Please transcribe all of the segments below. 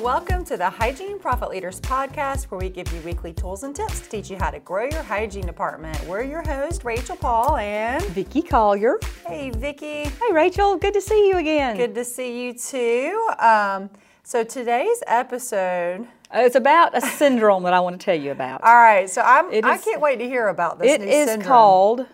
and welcome to the Hygiene Profit Leaders podcast, where we give you weekly tools and tips to teach you how to grow your hygiene department. We're your hosts, Rachel Paul and Vicky Collier. Hey, Vicky. Hey, Rachel. Good to see you again. Good to see you too. So today's episode, it's about a syndrome that I want to tell you about. All right. So I can't wait to hear about this new syndrome. It is called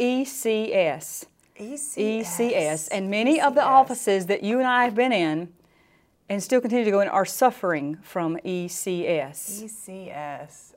ECS. ECS. And many of the offices that you and I have been in and still continue to go in are suffering from ECS. ECS.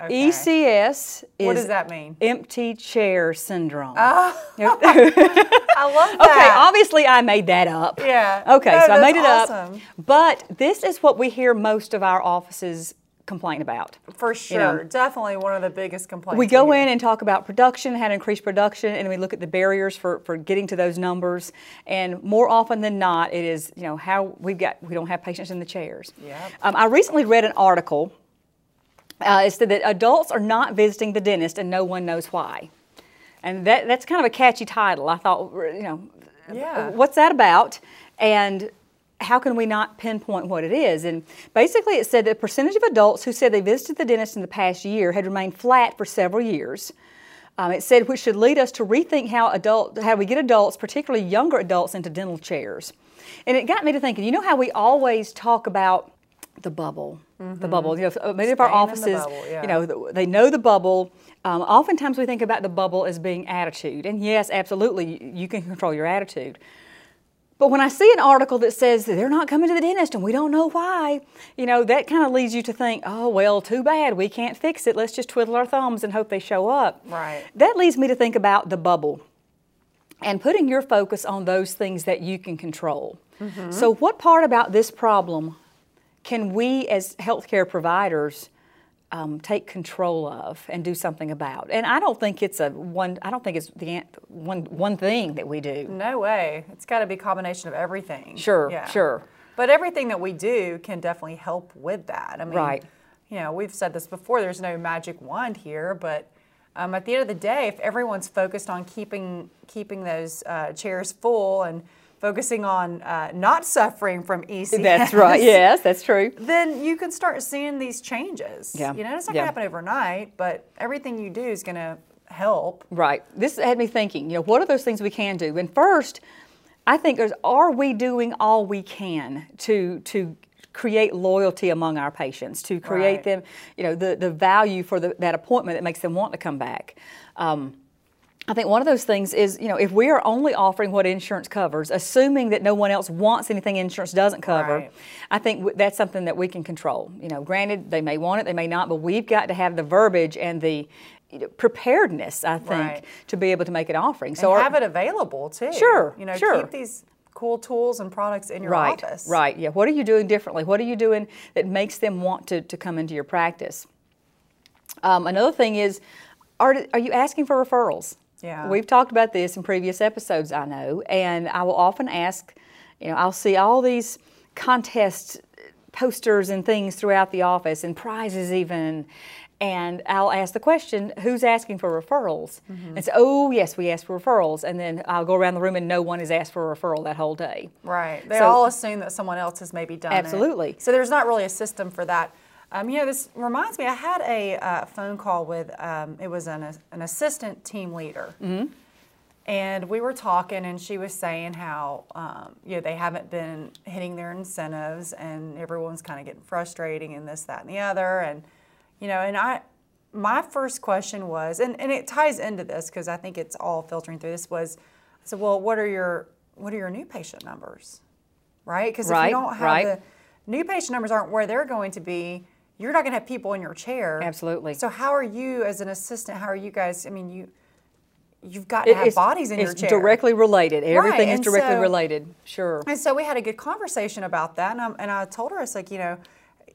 Okay. ECS is... What does that mean? Empty Chair Syndrome. Oh, I love that. Okay, obviously I made that up. Yeah. Okay, no, so I made it awesome. Up. But this is what we hear most of our offices complain about. For sure. You know, definitely one of the biggest complaints. We go in and talk about production, how to increase production, and we look at the barriers for getting to those numbers. And more often than not, it is, you know, how we don't have patients in the chairs. Yep. I recently read an article. It said that adults are not visiting the dentist and no one knows why. And that's kind of a catchy title. I thought, you know, what's that about? And how can we not pinpoint what it is? And basically it said that the percentage of adults who said they visited the dentist in the past year had remained flat for several years. It said, which should lead us to rethink how we get adults, particularly younger adults, into dental chairs. And it got me to thinking, you know how we always talk about the bubble, the bubble. You know, many of our offices, you know, they know the bubble. Oftentimes we think about the bubble as being attitude. And yes, absolutely, you can control your attitude. But when I see an article that says that they're not coming to the dentist and we don't know why, you know, that kind of leads you to think, oh, well, too bad. We can't fix it. Let's just twiddle our thumbs and hope they show up. Right. That leads me to think about the bubble and putting your focus on those things that you can control. So what part about this problem can we as healthcare providers take control of and do something about? And I don't think it's one thing that we do. No way. It's got to be a combination of everything. Sure, sure. But everything that we do can definitely help with that. I mean, you know, we've said this before. There's no magic wand here, but at the end of the day, if everyone's focused on keeping those chairs full and focusing on not suffering from ECS. That's right. Yes, that's true. Then you can start seeing these changes. Yeah. You know, it's not going to happen overnight, but everything you do is going to help. Right. This had me thinking, you know, what are those things we can do? And first, I think there's, are we doing all we can to create loyalty among our patients, to create them, you know, the value for that appointment that makes them want to come back? I think one of those things is, you know, if we are only offering what insurance covers, assuming that no one else wants anything insurance doesn't cover, I think that's something that we can control. You know, granted, they may want it, they may not, but we've got to have the verbiage and the preparedness, I think, to be able to make an offering. So have it available, too. Sure, you know, keep these cool tools and products in your office. Right, yeah. What are you doing differently? What are you doing that makes them want to come into your practice? Another thing is, are you asking for referrals? Yeah. We've talked about this in previous episodes, I know, and I will often ask, you know, I'll see all these contest posters and things throughout the office and prizes even, and I'll ask the question, who's asking for referrals? And so, oh, yes, we ask for referrals, and then I'll go around the room and no one has asked for a referral that whole day. Right. They all assume that someone else has maybe done it. Absolutely. So there's not really a system for that. You know, this reminds me, I had a phone call with, it was an assistant team leader. And we were talking, and she was saying how, you know, they haven't been hitting their incentives, and everyone's kind of getting frustrating and this, that, and the other. And, you know, and my first question was, and it ties into this because I think it's all filtering through this, was, I said, well, what are your new patient numbers, right? Because if you don't have the new patient numbers aren't where they're going to be, you're not going to have people in your chair. Absolutely. So how are you, as an assistant, how are you guys, I mean, you've got to have bodies in your chair. It's directly related. Everything is directly related. Sure. And so we had a good conversation about that, and I told her, I was like, you know,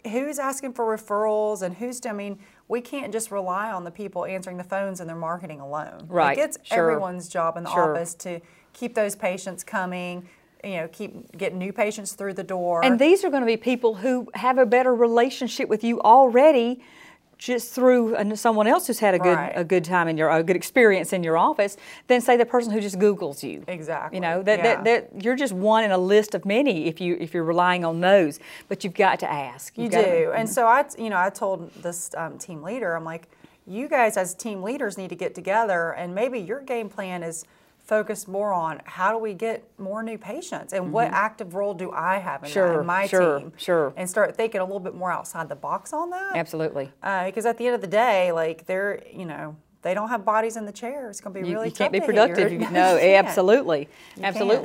who's asking for referrals and who's, I mean, we can't just rely on the people answering the phones and their marketing alone. Right. Like, it's everyone's job in the office to keep those patients coming, you know, keep getting new patients through the door. And these are going to be people who have a better relationship with you already just through someone else who's had a good a good time in your good experience in your office than say the person who just Googles you. Exactly. You know that that you're just one in a list of many if you if you're relying on those. But you've got to ask. You do. And so I told this team leader, I'm like, you guys as team leaders need to get together, and maybe your game plan is focused more on how do we get more new patients and what active role do I have in, that, in my team? And start thinking a little bit more outside the box on that. Absolutely. Because at the end of the day, like they're, you know, they don't have bodies in the chair. It's going to be really tough. You can't be productive. Absolutely.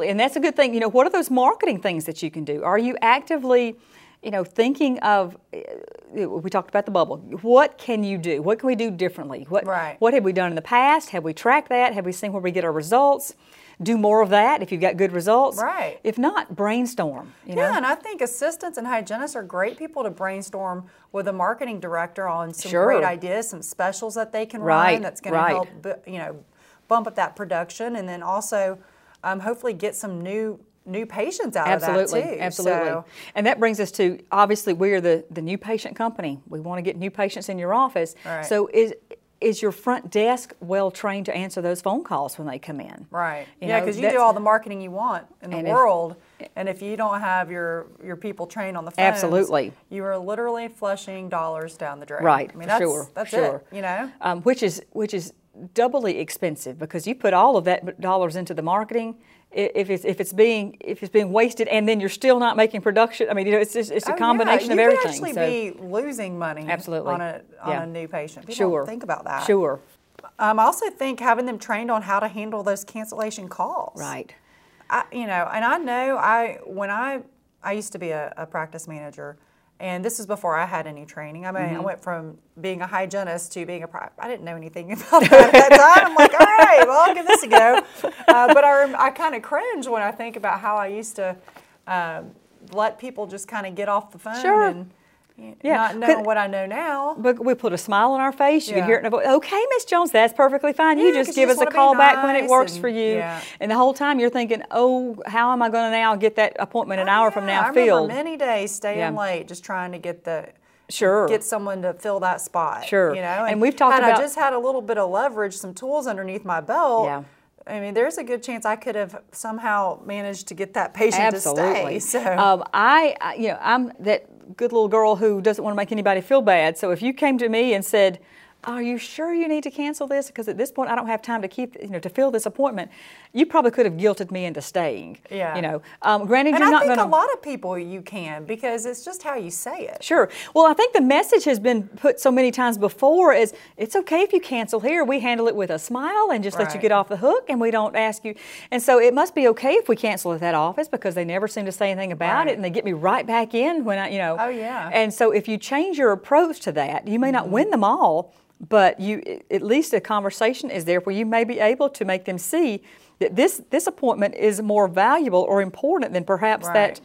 And that's a good thing. You know, what are those marketing things that you can do? Are you actively, you know, thinking of, we talked about the bubble. What can you do? What can we do differently? What, what have we done in the past? Have we tracked that? Have we seen where we get our results? Do more of that if you've got good results. Right. If not, brainstorm. You know? And I think assistants and hygienists are great people to brainstorm with a marketing director on some great ideas, some specials that they can run that's going to help, you know, bump up that production, and then also hopefully get some new patients out of that too. So. And that brings us to, obviously, we're the new patient company. We want to get new patients in your office. So is your front desk well trained to answer those phone calls when they come in? You know, because you do all the marketing you want in the world, and if you don't have your people trained on the phones, you are literally flushing dollars down the drain. I mean, that's it, you know? Which is doubly expensive, because you put all of that dollars into the marketing. If it's being wasted, and then you're still not making production. I mean, you know, it's a combination of everything. You could actually be losing money on a new patient. People don't think about that. I also think having them trained on how to handle those cancellation calls. I used to be a practice manager, and this is before I had any training. I mean, I went from being a hygienist to being I didn't know anything about that at that time. I'm like, all right, well, I'll give this a go. But I kind of cringe when I think about how I used to let people just kind of get off the phone and not know what I know now. But we put a smile on our face. You can hear it in a voice. Okay, Miss Jones, that's perfectly fine. You just give us a call back when it works for you. And the whole time you're thinking, oh, how am I going to now get that appointment an hour from now filled? I remember many days staying late just trying to get the... Get someone to fill that spot. You know, and we've talked about... And I just had a little bit of leverage, some tools underneath my belt. I mean, there's a good chance I could have somehow managed to get that patient to stay. So I'm that good little girl who doesn't want to make anybody feel bad. So if you came to me and said, are you sure you need to cancel this? Because at this point, I don't have time to to fill this appointment. You probably could have guilted me into staying. You know, granted, you're not going to. And I think a lot of people you can, because it's just how you say it. Well, I think the message has been put so many times before is it's okay if you cancel here. We handle it with a smile and just let you get off the hook, and we don't ask you. And so it must be okay if we cancel at that office, because they never seem to say anything about it, and they get me right back in when I, you know. And so if you change your approach to that, you may not win them all. But you, at least a conversation is there where you may be able to make them see that this appointment is more valuable or important than perhaps that. And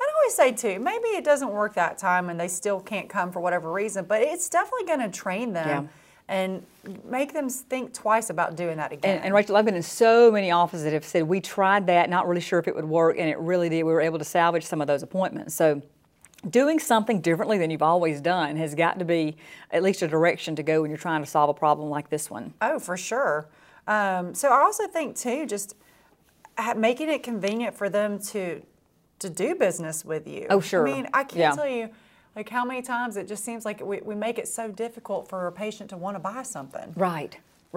I always say, too, maybe it doesn't work that time and they still can't come for whatever reason, but it's definitely going to train them and make them think twice about doing that again. And Rachel, I've been in so many offices that have said, we tried that, not really sure if it would work, and it really did. We were able to salvage some of those appointments. So doing something differently than you've always done has got to be at least a direction to go when you're trying to solve a problem like this one. Oh, for sure. So I also think, too, just making it convenient for them to do business with you. I mean, I can't tell you, like, how many times it just seems like we make it so difficult for a patient to want to buy something.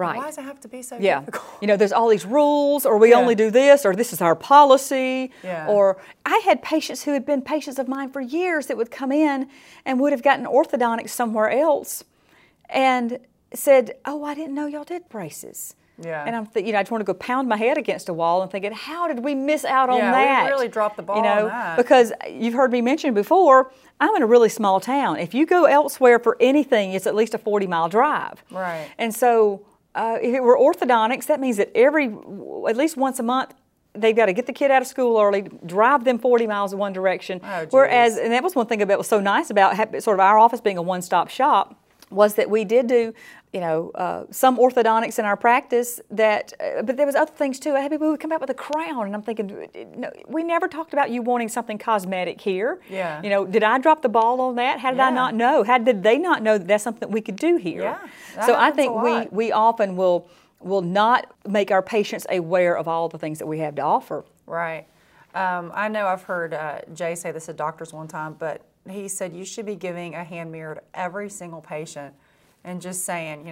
Why does it have to be so difficult? You know, there's all these rules, or we only do this, or this is our policy. Or I had patients who had been patients of mine for years that would come in and would have gotten orthodontics somewhere else and said, oh, I didn't know y'all did braces. And I'm I just want to go pound my head against a wall and thinking, how did we miss out on that? We really dropped the ball on that. Because you've heard me mention before, I'm in a really small town. If you go elsewhere for anything, it's at least a 40-mile drive. And so... if it were orthodontics, that means that at least once a month, they've got to get the kid out of school early, drive them 40 miles in one direction. Whereas, and that was one thing that was so nice about sort of our office being a one-stop shop, was that we did do some orthodontics in our practice that, but there was other things too. I had people who would come out with a crown, and I'm thinking, no, we never talked about you wanting something cosmetic here. Yeah. Did I drop the ball on that? How did I not know? How did they not know that that's something we could do here? Yeah, so I think we often will not make our patients aware of all the things that we have to offer. Right. I know I've heard Jay say this at doctors one time, but he said you should be giving a hand mirror to every single patient and just saying,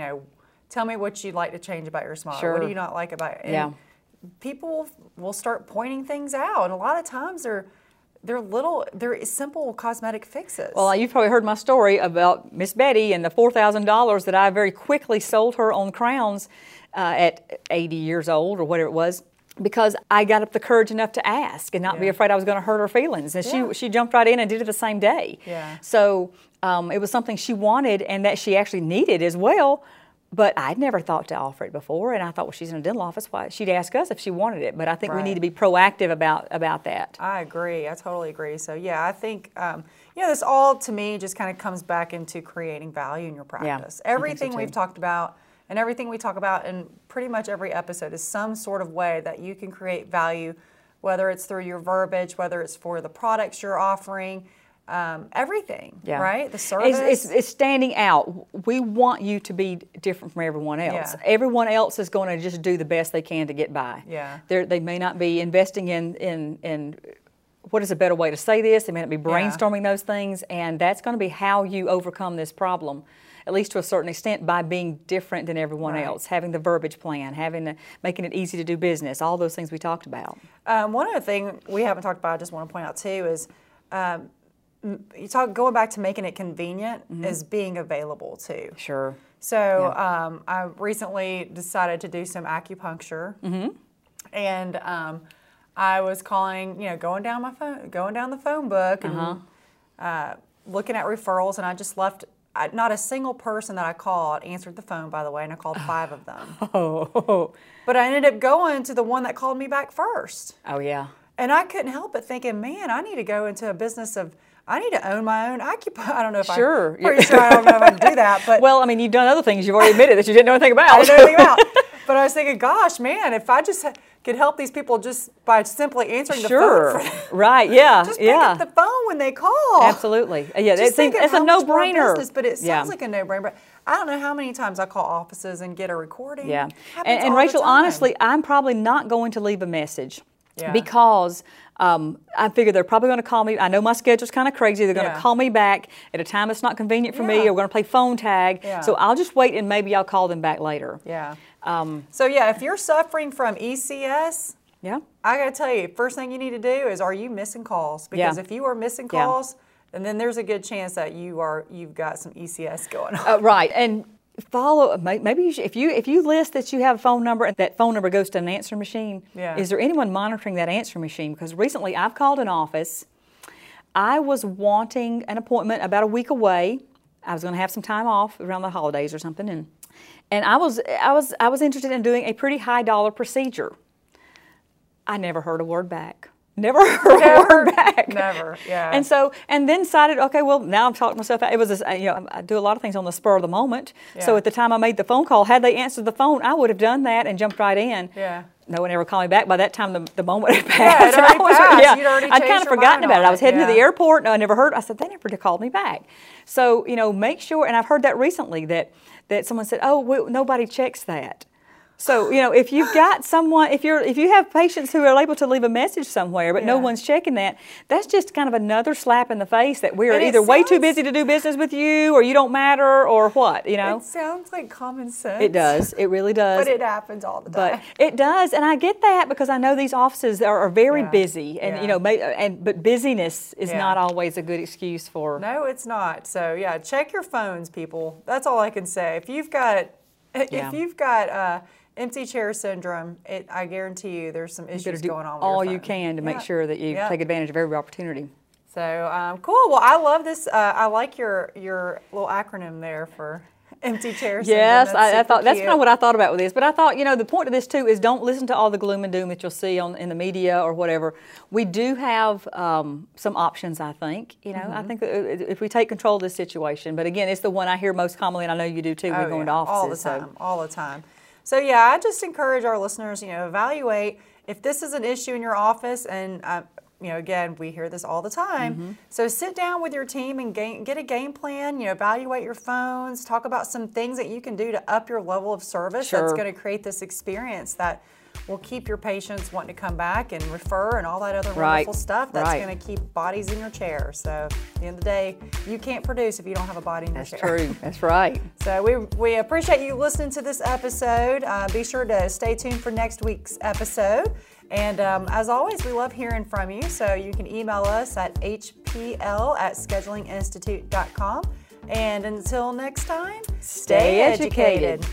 tell me what you'd like to change about your smile. Sure. What do you not like about it? And people will start pointing things out, and a lot of times they're simple cosmetic fixes. Well, you've probably heard my story about Miss Betty and the $4,000 that I very quickly sold her on crowns at 80 years old or whatever it was, because I got up the courage enough to ask and not be afraid I was going to hurt her feelings. And she jumped right in and did it the same day. Yeah. So it was something she wanted and that she actually needed as well, but I'd never thought to offer it before. And I thought, well, she's in a dental office, why she'd ask us if she wanted it. But I think we need to be proactive about that. I agree. I totally agree. So, yeah, I think, this all to me just kind of comes back into creating value in your practice. Yeah, everything we've talked about and everything we talk about in pretty much every episode is some sort of way that you can create value, whether it's through your verbiage, whether it's for the products you're offering, everything, right? The service. It's standing out. We want you to be different from everyone else. Yeah. Everyone else is going to just do the best they can to get by. Yeah. They may not be investing in what is a better way to say this? They may not be brainstorming those things, and that's going to be how you overcome this problem, at least to a certain extent, by being different than everyone else, having the verbiage plan, making it easy to do business, all those things we talked about. One other thing we haven't talked about I just want to point out, too, is going back to making it convenient is being available too. Sure. So I recently decided to do some acupuncture, and I was calling, going down the phone book, and looking at referrals, and I just left. Not a single person that I called answered the phone, by the way, and I called 5 of them. Oh. But I ended up going to the one that called me back first. Oh yeah. And I couldn't help but thinking, man, I need to go into a business of, I need to own my own acupuncture. I don't know if I'm pretty sure I don't know if I can do that. But well, I mean, you've done other things. You've already admitted that you didn't know anything about. I didn't know anything about. But I was thinking, gosh, man, if I just could help these people just by simply answering the phone. Sure. Right. Yeah. Just pick up the phone when they call. Absolutely. Yeah. It's a no-brainer. But it sounds like a no-brainer. But I don't know how many times I call offices and get a recording. Yeah. And Rachel, honestly, I'm probably not going to leave a message. Yeah. Because I figure they're probably going to call me. I know my schedule's kind of crazy. They're going to call me back at a time that's not convenient for me, or we're going to play phone tag. Yeah. So I'll just wait, and maybe I'll call them back later. Yeah. If you're suffering from ECS, I got to tell you, first thing you need to do is, are you missing calls? Because if you are missing calls, then there's a good chance that you've got some ECS going on. Right. And maybe you should, if you list that you have a phone number and that phone number goes to an answering machine, is there anyone monitoring that answering machine? Because recently I've called an office. I was wanting an appointment about a week away. I was going to have some time off around the holidays or something, and I was interested in doing a pretty high dollar procedure. I never heard a word back. Never heard a word back. Never, yeah. And then decided, okay, well, now I'm talking myself out. It was, I do a lot of things on the spur of the moment. Yeah. So at the time I made the phone call, had they answered the phone, I would have done that and jumped right in. Yeah. No one ever called me back. By that time, the moment had passed. Yeah, it already passed. Yeah. You'd already I'd kind of forgotten about it. I was heading to the airport, and I never heard. I said, they never called me back. So, make sure, and I've heard that recently, that someone said, oh, nobody checks that. So, if you've got someone, if you have patients who are able to leave a message somewhere, but no one's checking that, that's just kind of another slap in the face that we're either way too busy to do business with you, or you don't matter, or what, It sounds like common sense. It does. It really does. But it happens all the time. But it does, and I get that, because I know these offices are very busy, and, but busyness is not always a good excuse for... No, it's not. So, check your phones, people. That's all I can say. If you've got... Empty chair syndrome, I guarantee you there's some issues going on with your phone. You can to make sure that you take advantage of every opportunity. So, cool. Well, I love this. I like your little acronym there for Empty Chair Syndrome. Yes, I thought that's kind of what I thought about with this. But I thought, you know, the point of this too is don't listen to all the gloom and doom that you'll see on in the media or whatever. We do have some options, I think. You know, I think that if we take control of this situation. But again, it's the one I hear most commonly, and I know you do too. We're going to offices all the time, So yeah, I just encourage our listeners, you know, evaluate if this is an issue in your office, and you know, again, we hear this all the time. So sit down with your team and get a game plan, you know, evaluate your phones, talk about some things that you can do to up your level of service that's going to create this experience that will keep your patients wanting to come back and refer and all that other wonderful stuff that's going to keep bodies in your chair. So at the end of the day, you can't produce if you don't have a body in your chair. That's true. That's right. So we appreciate you listening to this episode. Be sure to stay tuned for next week's episode. And as always, we love hearing from you. So you can email us at hpl@schedulinginstitute.com. And until next time, stay educated.